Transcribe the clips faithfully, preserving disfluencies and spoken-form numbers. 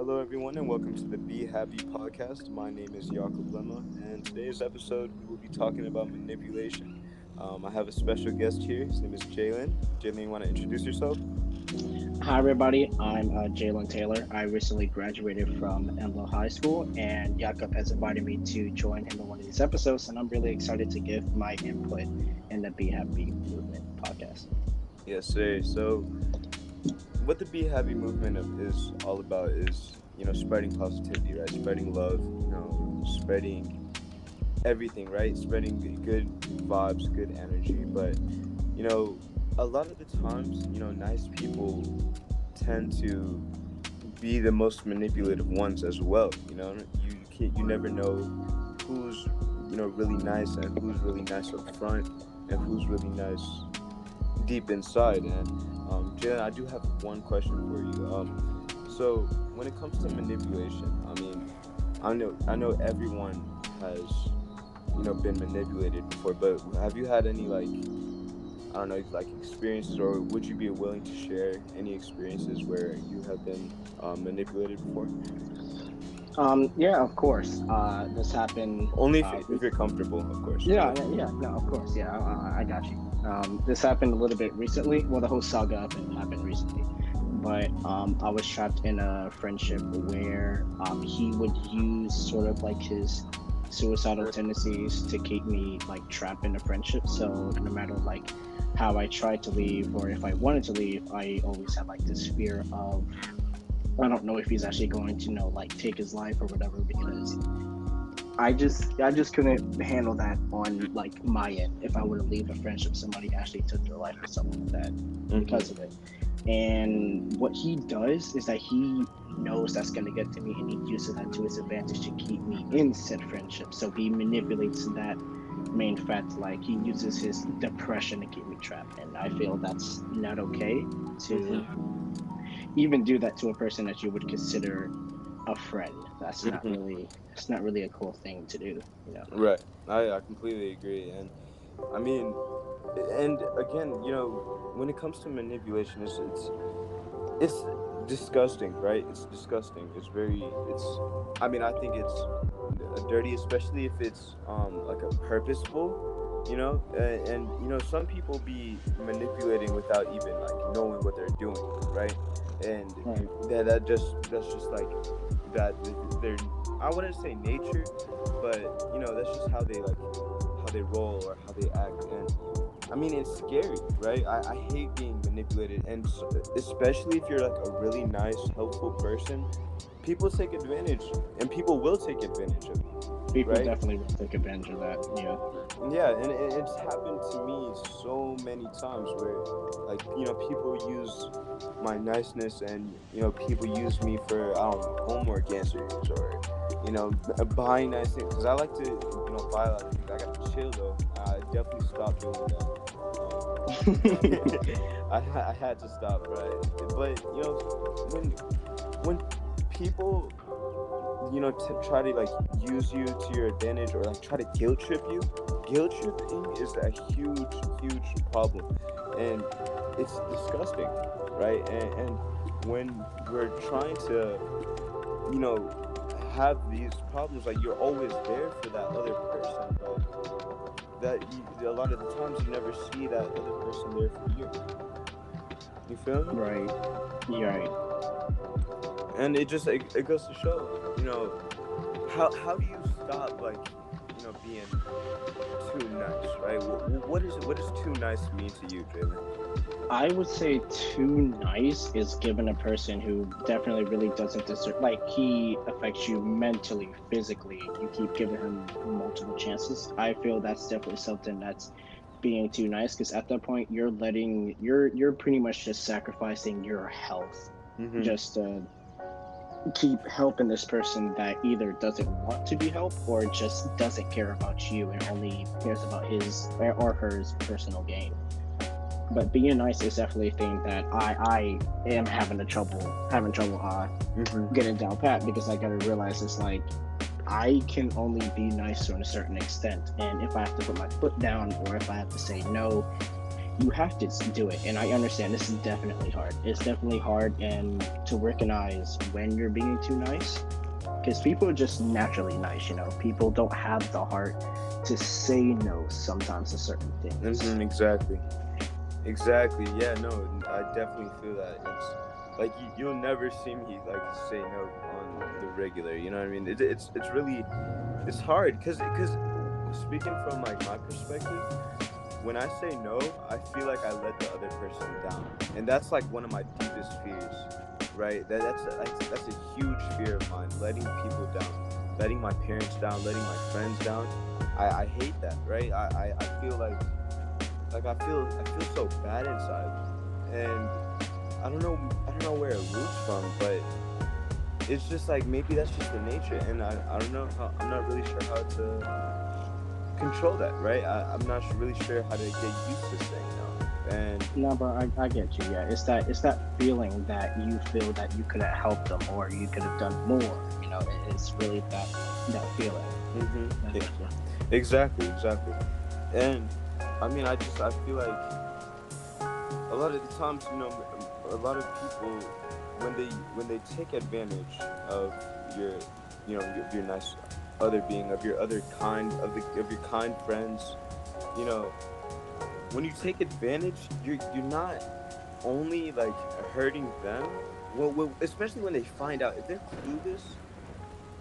Hello everyone and welcome to the Be Happy Podcast. My name is Yakob Lemma and today's episode we will be talking about manipulation. Um, I have a special guest here. His name is Jaylen. Jaylen, you want to introduce yourself? Hi everybody, I'm uh, Jaylen Taylor. I recently graduated from Enloe High School and Yakob has invited me to join him in one of these episodes and I'm really excited to give my input in the Be Happy Movement Podcast. Yes sir, so what the Be Happy movement is all about is, you know, spreading positivity, right? Spreading love, you know, spreading everything, right? Spreading good vibes, good energy. But, you know, a lot of the times, you know, nice people tend to be the most manipulative ones as well. You know, you you, can't, you never know who's, you know, really nice and who's really nice up front and who's really nice deep inside. And Um, Jaylen, I do have one question for you. Um, so when it comes to manipulation, I mean, I know I know everyone has, you know, been manipulated before, but have you had any, like, I don't know, like experiences, or would you be willing to share any experiences where you have been um, manipulated before? Um, yeah, of course. Uh, this happened. Only if, uh, if you're comfortable, of course. Yeah, yeah, yeah. No, of course. Yeah, I, I got you. Um, this happened a little bit recently. Well, the whole saga happened recently. But um, I was trapped in a friendship where um, he would use sort of like his suicidal tendencies to keep me like trapped in a friendship. So no matter like how I tried to leave or if I wanted to leave, I always had like this fear of, I don't know if he's actually going to, you know, like take his life or whatever, because I just I just couldn't handle that on like my end. If I were to leave a friendship, somebody actually took their life or something like that mm-hmm. because of it. And what he does is that he knows that's going to get to me and he uses that to his advantage to keep me in said friendship. So he manipulates that main fact, like he uses his depression to keep me trapped. And I feel that's not okay to mm-hmm. even do that to a person that you would consider a friend. That's not really it's not really a cool thing to do, you know. Right. I, I completely agree. And I mean, and again, you know, when it comes to manipulation, it's it's, it's disgusting, right? It's disgusting. It's very it's I mean, I think it's dirty, especially if it's um like a purposeful, you know, and, and you know, some people be manipulating without even like knowing what they're doing, right? And that that just that's just like that they're I wouldn't say nature, but you know, that's just how they like how they roll or how they act. And I mean, it's scary, right? I, I hate being manipulated, and especially if you're like a really nice, helpful person, people take advantage, and people will take advantage of you. People right? definitely will take advantage of that. Yeah. Yeah, and, and it's happened to me so many times where, like, you know, people use my niceness, and you know, people use me for I don't know, homework answers, or you know, buying nice things. Because I like to, you know, buy a lot of things. I got to chill though. I definitely stopped doing that. Um, I, I had to stop, right? But you know, when when people, you know, t- try to like use you to your advantage, or like try to guilt trip you, guilt tripping is a huge, huge problem, and it's disgusting. Right, and, and when we're trying to, you know, have these problems, like you're always there for that other person, bro. That you, a lot of the times you never see that other person there for you. You feel me? Right. Yeah. Right. And it just it, it goes to show, you know, how how do you stop like, you know, being too nice, right? What, what is what does too nice mean to you, Jaylen? I would say too nice is giving a person who definitely really doesn't deserve, like he affects you mentally, physically, you keep giving him multiple chances. I feel that's definitely something that's being too nice, because at that point you're letting, you're you're pretty much just sacrificing your health mm-hmm. just to keep helping this person that either doesn't want to be helped or just doesn't care about you and only cares about his or her personal gain. But being nice is definitely a thing that I, I am having a trouble having trouble uh, mm-hmm. getting down pat, because I gotta realize it's like I can only be nice to a certain extent, and if I have to put my foot down or if I have to say no, you have to do it. And I understand this is definitely hard. It's definitely hard, and to recognize when you're being too nice, because people are just naturally nice, you know. People don't have the heart to say no sometimes to certain things. Mm-hmm, exactly. Exactly. Yeah, no, I definitely feel that. It's like you, you'll never see me like say no on the regular, you know what I mean? It, it's it's really, it's hard because because speaking from like my perspective, when I say no, I feel like I let the other person down, and that's like one of my deepest fears, right? That that's that's, that's a huge fear of mine, letting people down, letting my parents down, letting my friends down. I, I hate that, right? I, I, I feel like like I feel I feel so bad inside, and I don't know I don't know where it roots from, but it's just like maybe that's just the nature, and I, I don't know how, I'm not really sure how to control that, right? I, I'm not really sure how to get used to saying no. And no, bro, I, I get you. Yeah, it's that it's that feeling that you feel that you could have helped them or you could have done more. You know, it, it's really that that feeling. Mm-hmm. Yeah. Exactly, exactly. And I mean, I just I feel like a lot of the times, you know, a lot of people when they when they take advantage of your, you know, your, your nice other being of your other kind of the, of your kind friends, you know, when you take advantage, you're you're not only like hurting them, well, well especially when they find out if they're clueless,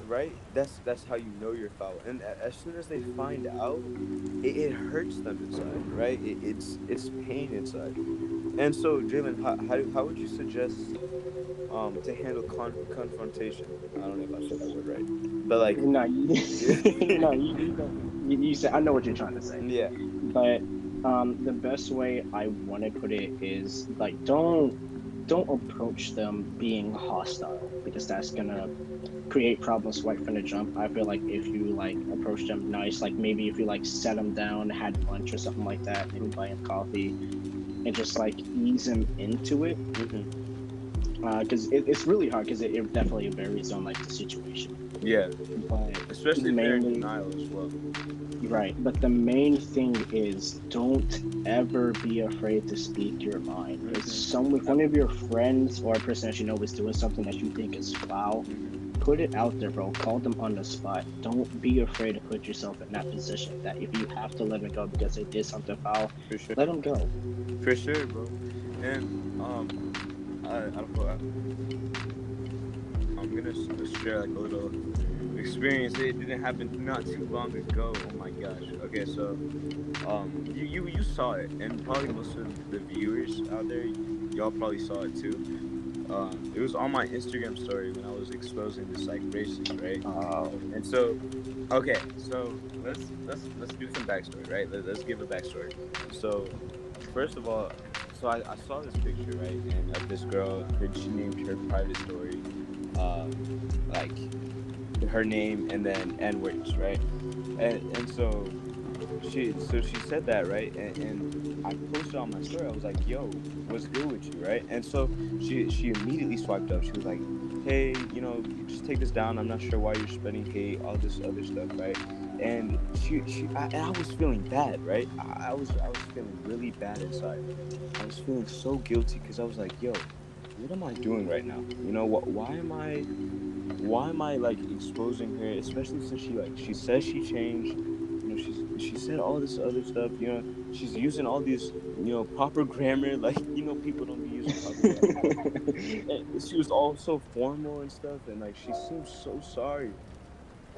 right? That's that's how you know you're foul. And as soon as they find out, it, it hurts them inside, right? It, it's it's pain inside. And so, Jaylen, how how, how would you suggest um, to handle con- confrontation? I don't know if I said that word right, but like no, you, no, you, you, you said I know what you're trying to say. Yeah, but um, the best way I want to put it is like don't don't approach them being hostile, because that's gonna create problems right from the jump. I feel like if you like approach them nice, like maybe if you like set them down, had lunch or something like that, maybe buy them coffee, and just like ease them into it, because mm-hmm. uh, it, it's really hard, because it, it definitely varies on like the situation. Yeah, but especially mainly, if they're in denial as well. Right, but the main thing is don't ever be afraid to speak your mind. Mm-hmm. If some if one of your friends or a person that you know is doing something that you think is foul, put it out there, bro. Call them on the spot. Don't be afraid to put yourself in that position, that if you have to let them go because they did something foul, for sure, let them go. For sure, bro. And um, I, I don't know. I, I'm gonna share like a little experience. It didn't happen not too long ago. Oh my gosh. Okay, so um, you you, you saw it, and probably most of the viewers out there, y'all probably saw it too. Uh, it was on my Instagram story when I was exposing this like racism, right? Oh. And so, okay, so let's let's let's do some backstory, right? Let, let's give a backstory. So, first of all, so I, I saw this picture, right, and of this girl, her, she named her private story, uh, like her name and then N-words, right? And and so she so she said that, right, and, and I posted on my story. I was like, yo, what's good with you, right? And so she she immediately swiped up. She was like, hey, you know, just take this down, I'm not sure why you're spreading hate, all this other stuff, right? And she, she I, and I was feeling bad, right? I, I was I was feeling really bad inside. I was feeling so guilty, because I was like, yo, what am I doing right now? You know, what? why am I why am I like exposing her, especially since she like she says she changed. She's, she said all this other stuff, you know, she's using all these, you know, proper grammar, like, you know, people don't be using proper grammar. She was all so formal and stuff, and, like, she seemed so sorry,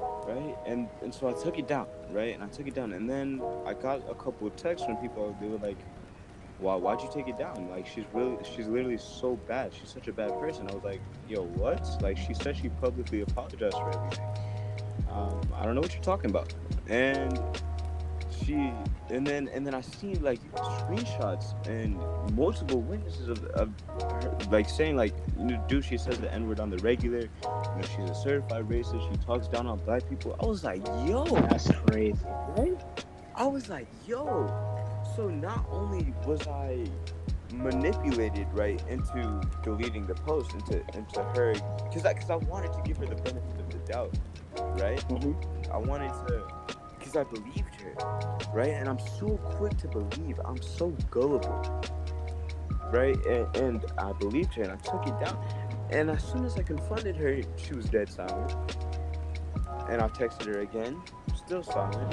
right? And and so I took it down, right? And I took it down, and then I got a couple of texts from people. They were like, wow, why'd you take it down? Like, she's really, she's literally so bad. She's such a bad person. I was like, yo, what? Like, she said she publicly apologized for everything. Um, I don't know what you're talking about. And she, and then, and then I see like screenshots and multiple witnesses of, of her, like saying like, dude, she says the N-word on the regular. You know, she's a certified racist. She talks down on black people. I was like, yo, that's crazy, right? I was like, yo. So not only was I manipulated, right, into deleting the post, into into her, because I because I wanted to give her the benefit of the doubt, right? Mm-hmm. I wanted to. because I believed her, right? And I'm so quick to believe. I'm so gullible, right? And, and I believed her, and I took it down. And as soon as I confronted her, she was dead silent. And I texted her again, still silent.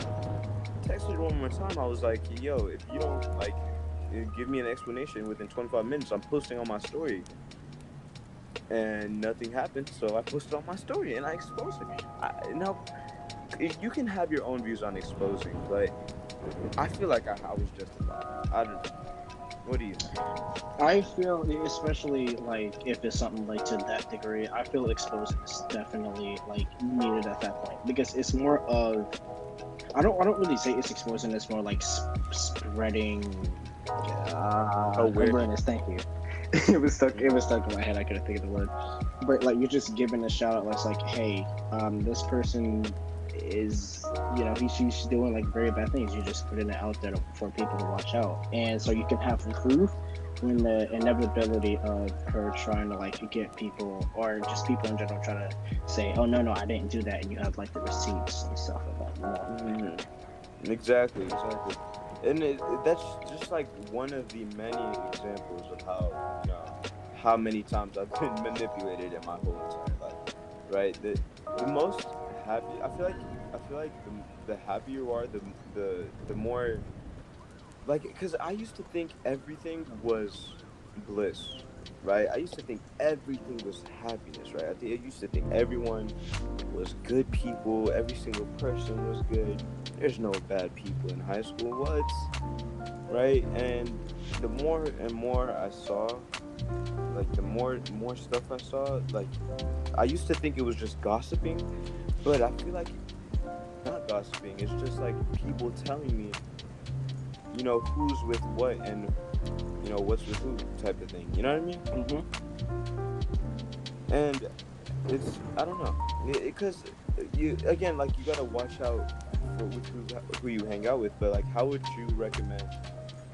Texted her one more time. I was like, yo, if you don't, like, give me an explanation within twenty-five minutes, I'm posting on my story. And nothing happened, so I posted on my story, and I exposed it. I, now, you can have your own views on exposing, but I feel like I, I was justified. I don't know. What do you think? I feel, especially, like, if it's something, like, to that degree, I feel exposing is definitely, like, needed at that point. Because it's more of, I don't I don't really say it's exposing, it's more, like, sp- spreading uh, awareness. awareness. Thank you. It was stuck It was stuck in my head, I couldn't think of the word. But, like, you're just giving a shout-out, like, like, hey, um, this person is, you know, he's, he's doing, like, very bad things. You're just putting it out there for people to watch out. And so you can have proof when the inevitability of her trying to, like, get people, or just people in general trying to say, oh, no, no, I didn't do that, and you have, like, the receipts and stuff about that. Mm-hmm. Exactly, exactly. And it, that's just, like, one of the many examples of how, you know, how many times I've been manipulated in my whole entire life, right? The, the most happy, I feel like, I feel like the, the happier you are, the, the, the more, like, because I used to think everything was bliss, right? I used to think everything was happiness, right? I, th- I used to think everyone was good people, every single person was good. There's no bad people in high school, what? Right? And the more and more I saw, like, the more more stuff I saw, like, I used to think it was just gossiping, but I feel like not gossiping, it's just, like, people telling me, you know, who's with what and, you know, what's with who type of thing, you know what I mean? Mm-hmm. And it's, I don't know, because, you again, like, you gotta watch out for who, who you hang out with, but, like, how would you recommend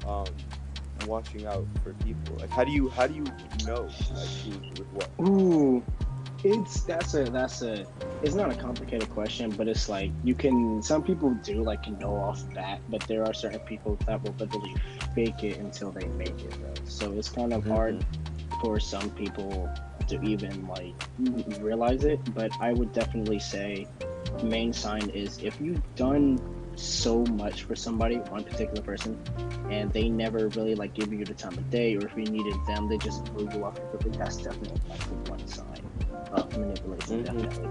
um, watching out for people? Like, how do you how do you know, like, who's with what? Ooh, it's that's a that's a it's not a complicated question, but it's like you can some people do like know off bat, but there are certain people that will literally fake it until they make it, though. So it's kind of mm-hmm. hard for some people to even like realize it, but I would definitely say main sign is if you've done so much for somebody, one particular person, and they never really like give you the time of day, or if you needed them, they just blew you off quickly. That's definitely like the one sign of manipulation. Mm-hmm. Definitely.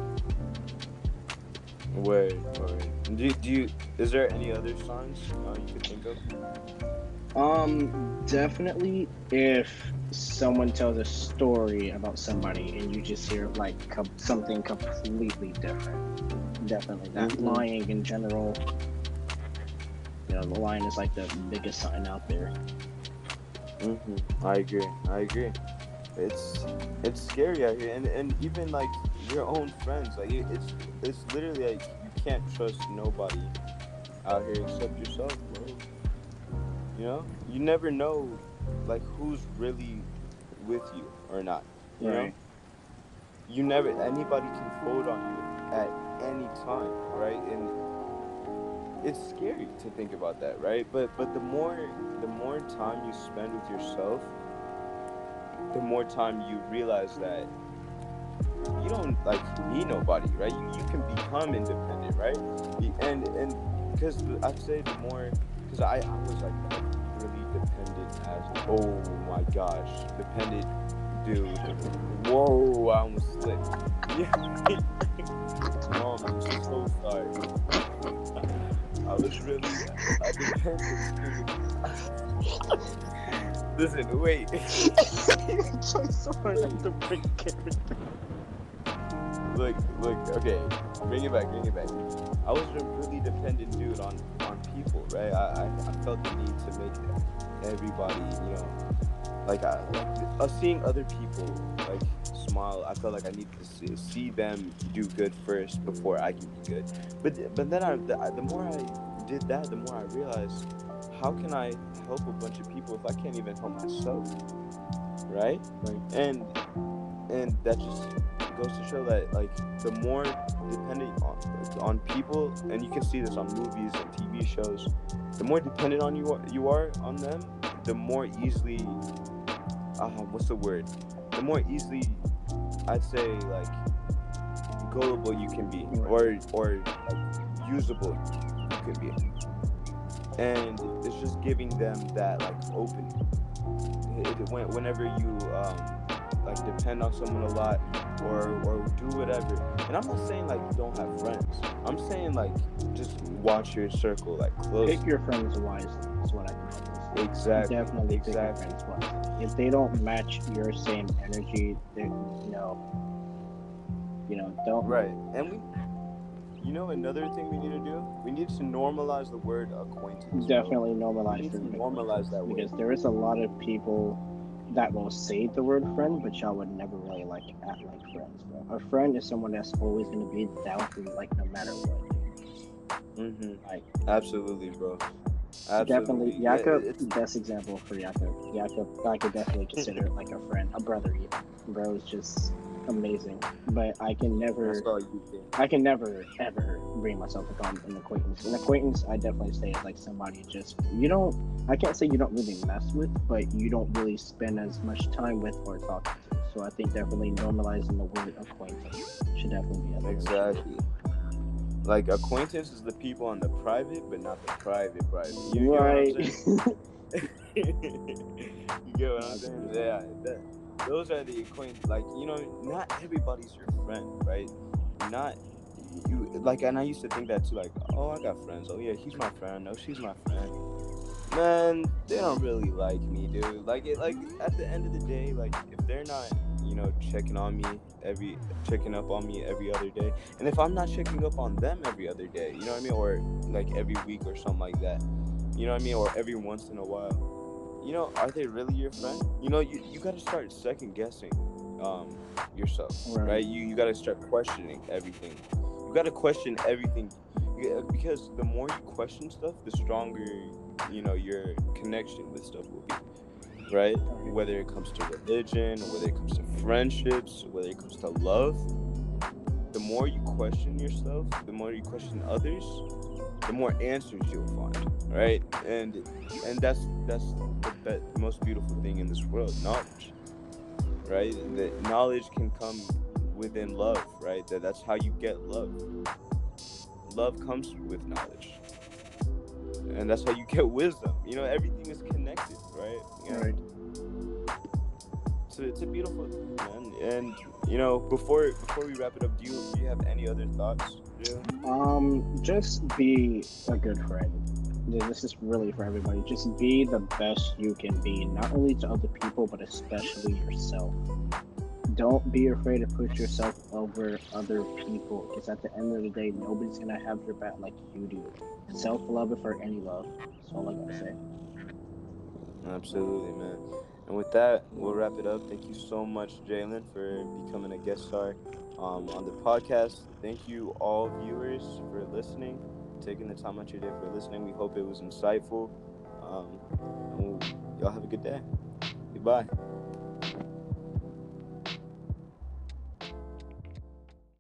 Wait, wait. Do do you? Is there any other signs uh, you could think of? Um, definitely if someone tells a story about somebody and you just hear like com- something completely different. Definitely that mm-hmm. lying in general. You know, the lying is like the biggest sign out there. Mm-hmm. I agree. I agree. It's it's scary out here, and, and even like your own friends, like it, it's it's literally like you can't trust nobody out here except yourself, bro. You know, you never know like who's really with you or not. You right. know, you never anybody can fold on you at any time, right? And it's scary to think about that, right? But but the more the more time you spend with yourself, the more time you realize that you don't like need nobody, right? You, you can become independent, right? And and because I'd say the more, because I, I was like that, really dependent as oh my gosh, dependent dude. Whoa, I almost slipped. Yeah. Oh, I'm so sorry. I was really I dependent dude. Listen, wait. Look, look, okay. Bring it back, bring it back. I was a really dependent dude on, on people, right? I, I, I felt the need to make everybody, you know, like, I, like uh, seeing other people, like, smile, I felt like I needed to see, see them do good first before I can be good. But but then I, the, the more I did that, the more I realized, how can I help a bunch of people if I can't even help myself, right? Right. And and that just it goes to show that, like, the more dependent on, like, on people, and you can see this on movies and T V shows, the more dependent on you are, you are on them, the more easily, uh, what's the word? The more easily, I'd say, like, gullible you can be, or or like, usable you can be, and it's just giving them that, like, opening. It, it, whenever you um, like depend on someone a lot, or or do whatever, and I'm not saying like you don't have friends. I'm saying like just watch your circle, like close. Pick your friends wisely. Is what I mean. Exactly. Definitely exactly. Pick your friends wisely. If they don't match your same energy, they, you know, you know, don't. Right. And we, you know, another thing we need to do, we need to normalize the word acquaintance. Definitely normalize. We need to normalize that word, because there is a lot of people that will say the word friend, but y'all would never really like act like friends, bro. A friend is someone that's always gonna be down for you, like, no matter what. Mm-hmm. Like, absolutely, bro. Absolutely. Definitely, Yakob. Yeah, it's the best example for Yakob. Yakob, I could definitely consider like a friend, a brother. Even, bro, is just amazing. But I can never, I can never ever bring myself to call him an acquaintance. An acquaintance, I definitely say, is like somebody just you don't. I can't say you don't really mess with, but you don't really spend as much time with or talking to. So I think definitely normalizing the word acquaintance should definitely be a exactly. Like, acquaintance is the people on the private, but not the private private. You right. Get what I'm saying? You get what I'm saying? Yeah. That, those are the acquaintance. Like, you know, not everybody's your friend, right? Not you. Like, and I used to think that too. Like, oh, I got friends. Oh yeah, he's my friend. Oh, she's my friend. Man, they don't really like me, dude. Like, it. Like, at the end of the day, like, if they're not, you know, checking on me every checking up on me every other day, and if I'm not checking up on them every other day, you know what I mean, or like every week or something like that, you know what I mean, or every once in a while, you know, are they really your friend? You know, you, you got to start second guessing um yourself, right, right? you you got to start questioning everything. You got to question everything, because the more you question stuff, the stronger, you know, your connection with stuff will be. Right? Whether it comes to religion, or whether it comes to friendships, or whether it comes to love, the more you question yourself, the more you question others, the more answers you'll find. Right? And and that's that's the, the most beautiful thing in this world, knowledge. Right? The knowledge can come within love. Right? That that's how you get love. Love comes with knowledge. And that's how you get wisdom. You know, everything is connected, right? Yeah. Right. So it's a beautiful thing, man. And, you know, before before we wrap it up, do you do you have any other thoughts? Yeah. Um, just be a good friend. This is really for everybody. Just be the best you can be, not only to other people, but especially yourself. Don't be afraid to push yourself over other people, because at the end of the day, nobody's gonna have your back like you do. Self-love before any love. That's all I gotta say. Absolutely, man. And with that, we'll wrap it up. Thank you so much, Jaylen, for becoming a guest star um, on the podcast. Thank you all viewers for listening, taking the time out your day for listening. We hope it was insightful. Um, and we'll, y'all have a good day. Goodbye.